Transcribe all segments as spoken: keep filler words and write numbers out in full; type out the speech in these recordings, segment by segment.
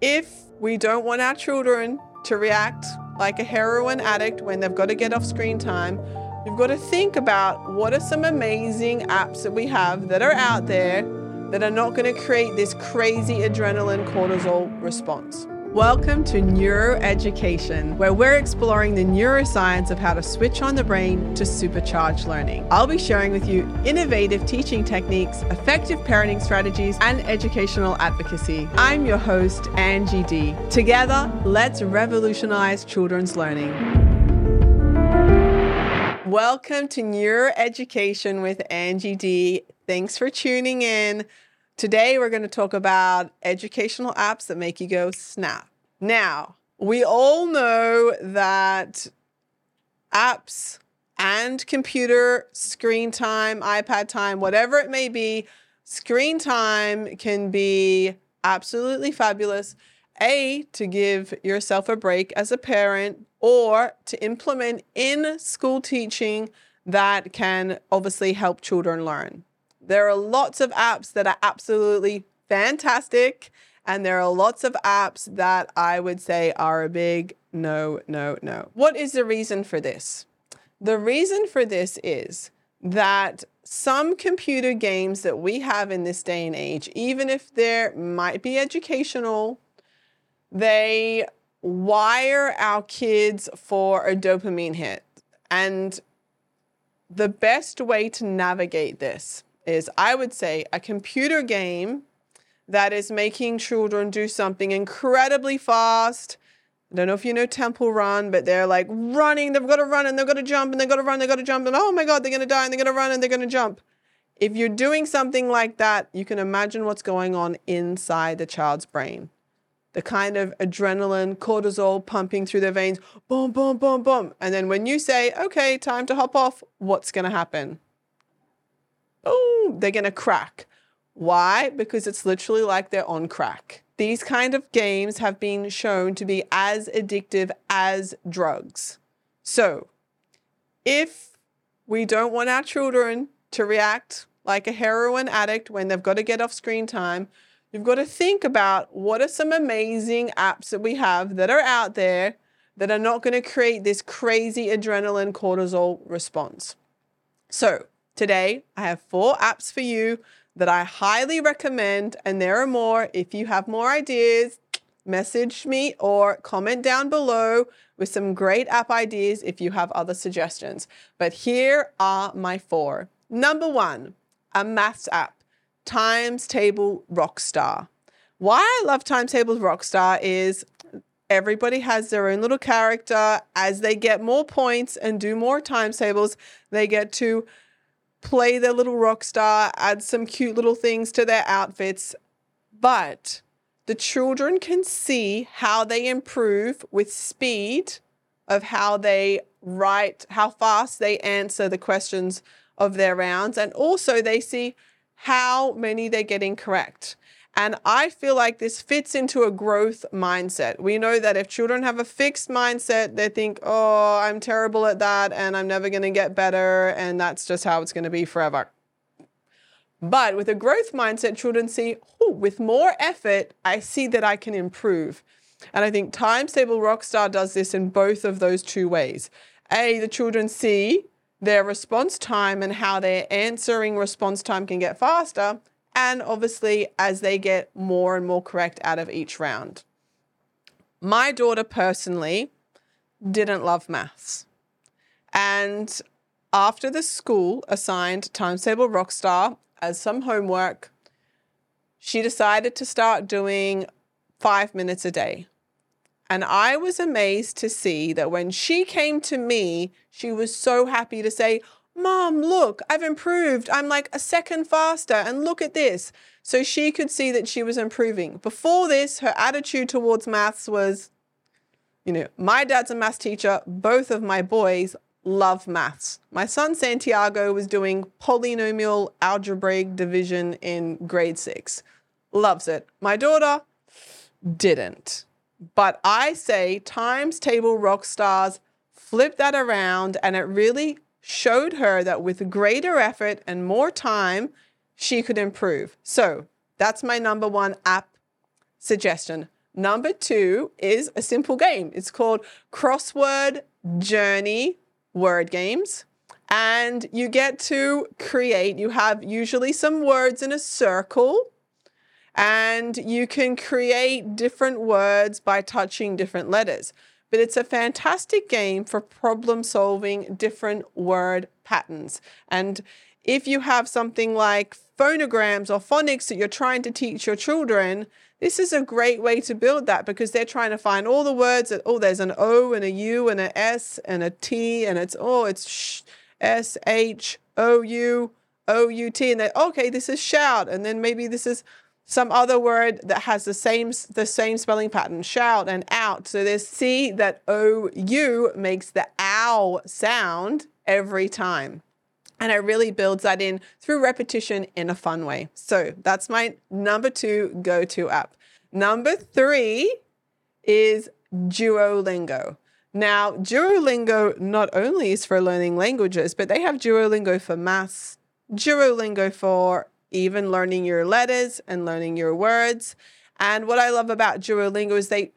If we don't want our children to react like a heroin addict when they've got to get off screen time, we've got to think about what are some amazing apps that we have that are out there that are not going to create this crazy adrenaline cortisol response. Welcome to Neuroeducation, where we're exploring the neuroscience of how to switch on the brain to supercharge learning. I'll be sharing with you innovative teaching techniques, effective parenting strategies, and educational advocacy. I'm your host, Angie Dee. Together, let's revolutionize children's learning. Welcome to Neuroeducation with Angie Dee. Thanks for tuning in. Today, we're going to talk about educational apps that make you go snap. Now, we all know that apps and computer screen time, iPad time, whatever it may be, screen time can be absolutely fabulous. A, to give yourself a break as a parent, or to implement in school teaching that can obviously help children learn. There are lots of apps that are absolutely fantastic, and there are lots of apps that I would say are a big no, no, no. What is the reason for this? The reason for this is that some computer games that we have in this day and age, even if they might be educational, they wire our kids for a dopamine hit. And the best way to navigate this is, I would say, a computer game that is making children do something incredibly fast. I don't know if you know Temple Run, but they're like running, they've got to run and they've got to jump and they've got to run, they've got to jump, and oh my God, they're going to die and they're going to run and they're going to jump. If you're doing something like that, you can imagine what's going on inside the child's brain. The kind of adrenaline, cortisol pumping through their veins, boom, boom, boom, boom. And then when you say, okay, time to hop off, what's going to happen? Oh, they're going to crack. Why? Because it's literally like they're on crack. These kind of games have been shown to be as addictive as drugs. So if we don't want our children to react like a heroin addict when they've got to get off screen time, you've got to think about what are some amazing apps that we have that are out there that are not going to create this crazy adrenaline cortisol response. So today, I have four apps for you that I highly recommend, and there are more. If you have more ideas, message me or comment down below with some great app ideas if you have other suggestions. But here are my four. Number one, a maths app, Times Tables Rock Stars. Why I love Times Tables Rock Stars is everybody has their own little character. As they get more points and do more times tables, they get to play their little rock star, add some cute little things to their outfits. But the children can see how they improve with speed of how they write, how fast they answer the questions of their rounds. And also they see how many they're getting correct. And I feel like this fits into a growth mindset. We know that if children have a fixed mindset, they think, oh, I'm terrible at that and I'm never going to get better and that's just how it's going to be forever. But with a growth mindset, children see, oh, with more effort, I see that I can improve. And I think Times Tables Rock Stars does this in both of those two ways. A, the children see their response time and how their answering response time can get faster. And obviously, as they get more and more correct out of each round. My daughter personally didn't love maths. And after the school assigned Times Tables Rock Stars as some homework, she decided to start doing five minutes a day. And I was amazed to see that when she came to me, she was so happy to say, Mom, look, I've improved. I'm like a second faster and look at this. So she could see that she was improving. Before this, her attitude towards maths was, you know, my dad's a maths teacher. Both of my boys love maths. My son Santiago was doing polynomial algebraic division in grade six. Loves it. My daughter didn't. But I say Times Tables Rock Stars flip that around, and it really showed her that with greater effort and more time, she could improve. So that's my number one app suggestion. Number two is a simple game. It's called Crossword Journey Word Games. And you get to create, you have usually some words in a circle, and you can create different words by touching different letters. But it's a fantastic game for problem solving different word patterns. And if you have something like phonograms or phonics that you're trying to teach your children, this is a great way to build that, because they're trying to find all the words that, oh, there's an O and a U and an S and a T, and it's, oh, it's sh, S, H, O, U, O, U, T. And they, okay, this is shout. And then maybe this is some other word that has the same, the same spelling pattern, shout and out. So there's C that O, U makes the ow sound every time. And it really builds that in through repetition in a fun way. So that's my number two go-to app. Number three is Duolingo. Now, Duolingo not only is for learning languages, but they have Duolingo for maths, Duolingo for even learning your letters and learning your words. And what I love about Duolingo is they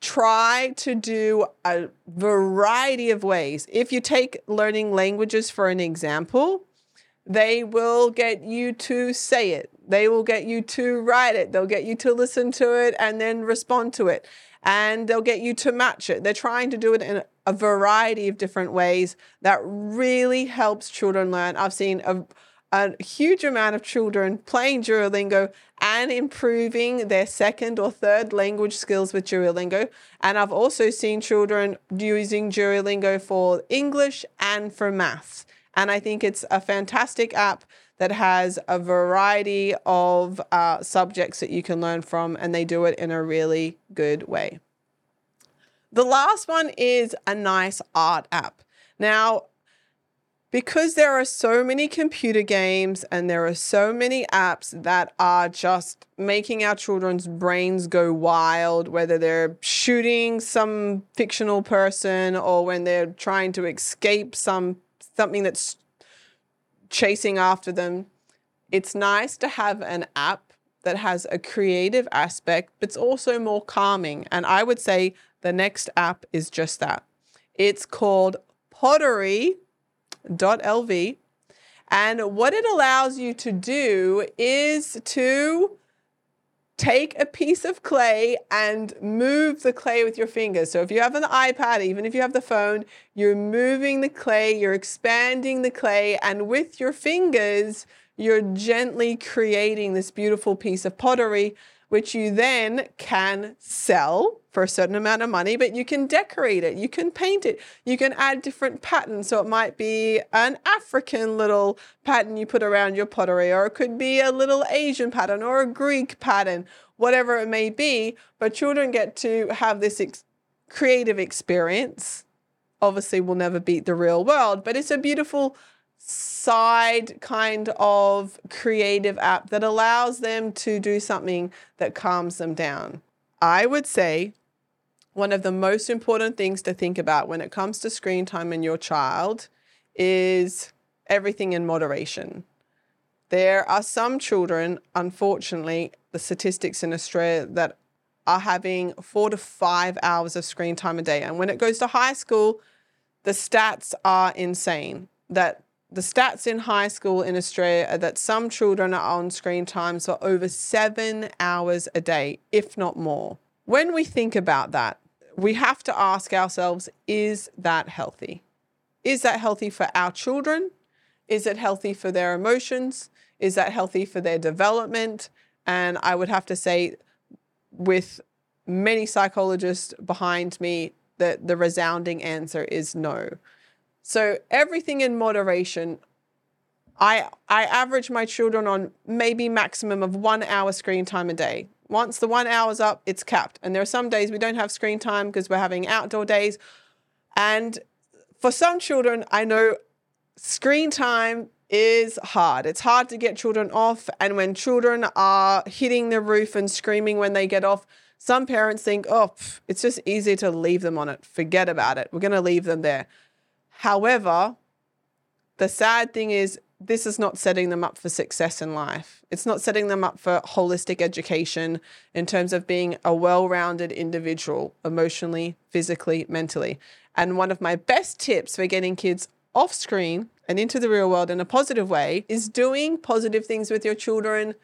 try to do a variety of ways. If you take learning languages for an example, they will get you to say it. They will get you to write it. They'll get you to listen to it and then respond to it. And they'll get you to match it. They're trying to do it in a variety of different ways that really helps children learn. I've seen a a huge amount of children playing Duolingo and improving their second or third language skills with Duolingo. And I've also seen children using Duolingo for English and for maths. And I think it's a fantastic app that has a variety of uh, subjects that you can learn from, and they do it in a really good way. The last one is a nice art app. Now, because there are so many computer games and there are so many apps that are just making our children's brains go wild, whether they're shooting some fictional person or when they're trying to escape some something that's chasing after them, it's nice to have an app that has a creative aspect, but it's also more calming. And I would say the next app is just that. It's called Pottery dot L V. And what it allows you to do is to take a piece of clay and move the clay with your fingers. So if you have an iPad, even if you have the phone, you're moving the clay, you're expanding the clay, and with your fingers, you're gently creating this beautiful piece of pottery, which you then can sell for a certain amount of money, but you can decorate it, you can paint it, you can add different patterns. So it might be an African little pattern you put around your pottery, or it could be a little Asian pattern or a Greek pattern, whatever it may be. But children get to have this ex- creative experience. Obviously, we'll never beat the real world, but it's a beautiful side kind of creative app that allows them to do something that calms them down. I would say one of the most important things to think about when it comes to screen time in your child is everything in moderation. There are some children, unfortunately, the statistics in Australia, that are having four to five hours of screen time a day. And when it goes to high school, the stats are insane. That The stats in high school in Australia are that some children are on screen times for over seven hours a day, if not more. When we think about that, we have to ask ourselves, is that healthy? Is that healthy for our children? Is it healthy for their emotions? Is that healthy for their development? And I would have to say, with many psychologists behind me, that the resounding answer is no. So everything in moderation. I I average my children on maybe maximum of one hour screen time a day. Once the one hour's up, it's capped. And there are some days we don't have screen time because we're having outdoor days. And for some children, I know screen time is hard. It's hard to get children off. And when children are hitting the roof and screaming when they get off, some parents think, oh, pff, it's just easy to leave them on it. Forget about it. We're going to leave them there. However, the sad thing is this is not setting them up for success in life. It's not setting them up for holistic education in terms of being a well-rounded individual, emotionally, physically, mentally. And one of my best tips for getting kids off screen and into the real world in a positive way is doing positive things with your children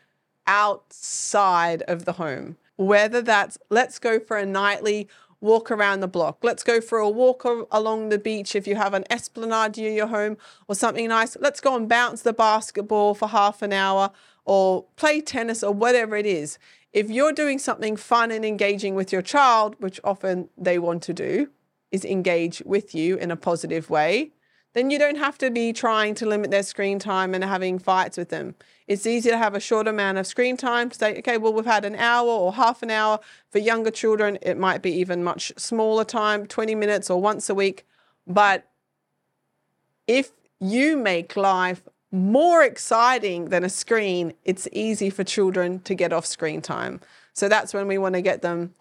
outside of the home. Whether that's, let's go for a nightly walk around the block. Let's go for a walk along the beach if you have an esplanade near your home or something nice. Let's go and bounce the basketball for half an hour or play tennis or whatever it is. If you're doing something fun and engaging with your child, which often they want to do, is engage with you in a positive way, then you don't have to be trying to limit their screen time and having fights with them. It's easy to have a short amount of screen time to say, okay, well, we've had an hour or half an hour. For younger children, it might be even much smaller time, twenty minutes or once a week. But if you make life more exciting than a screen, it's easy for children to get off screen time. So that's when we want to get them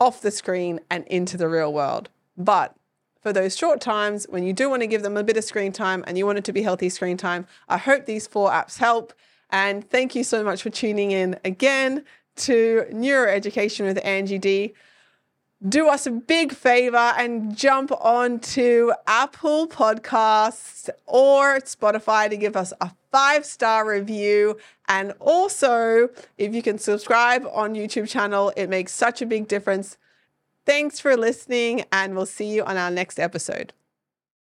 off the screen and into the real world. But for those short times when you do want to give them a bit of screen time and you want it to be healthy screen time, I hope these four apps help. And thank you so much for tuning in again to Neuroeducation with Angie Dee. Do us a big favor and jump on to Apple Podcasts or Spotify to give us a five-star review. And also, if you can subscribe on YouTube channel, it makes such a big difference. Thanks for listening, and we'll see you on our next episode.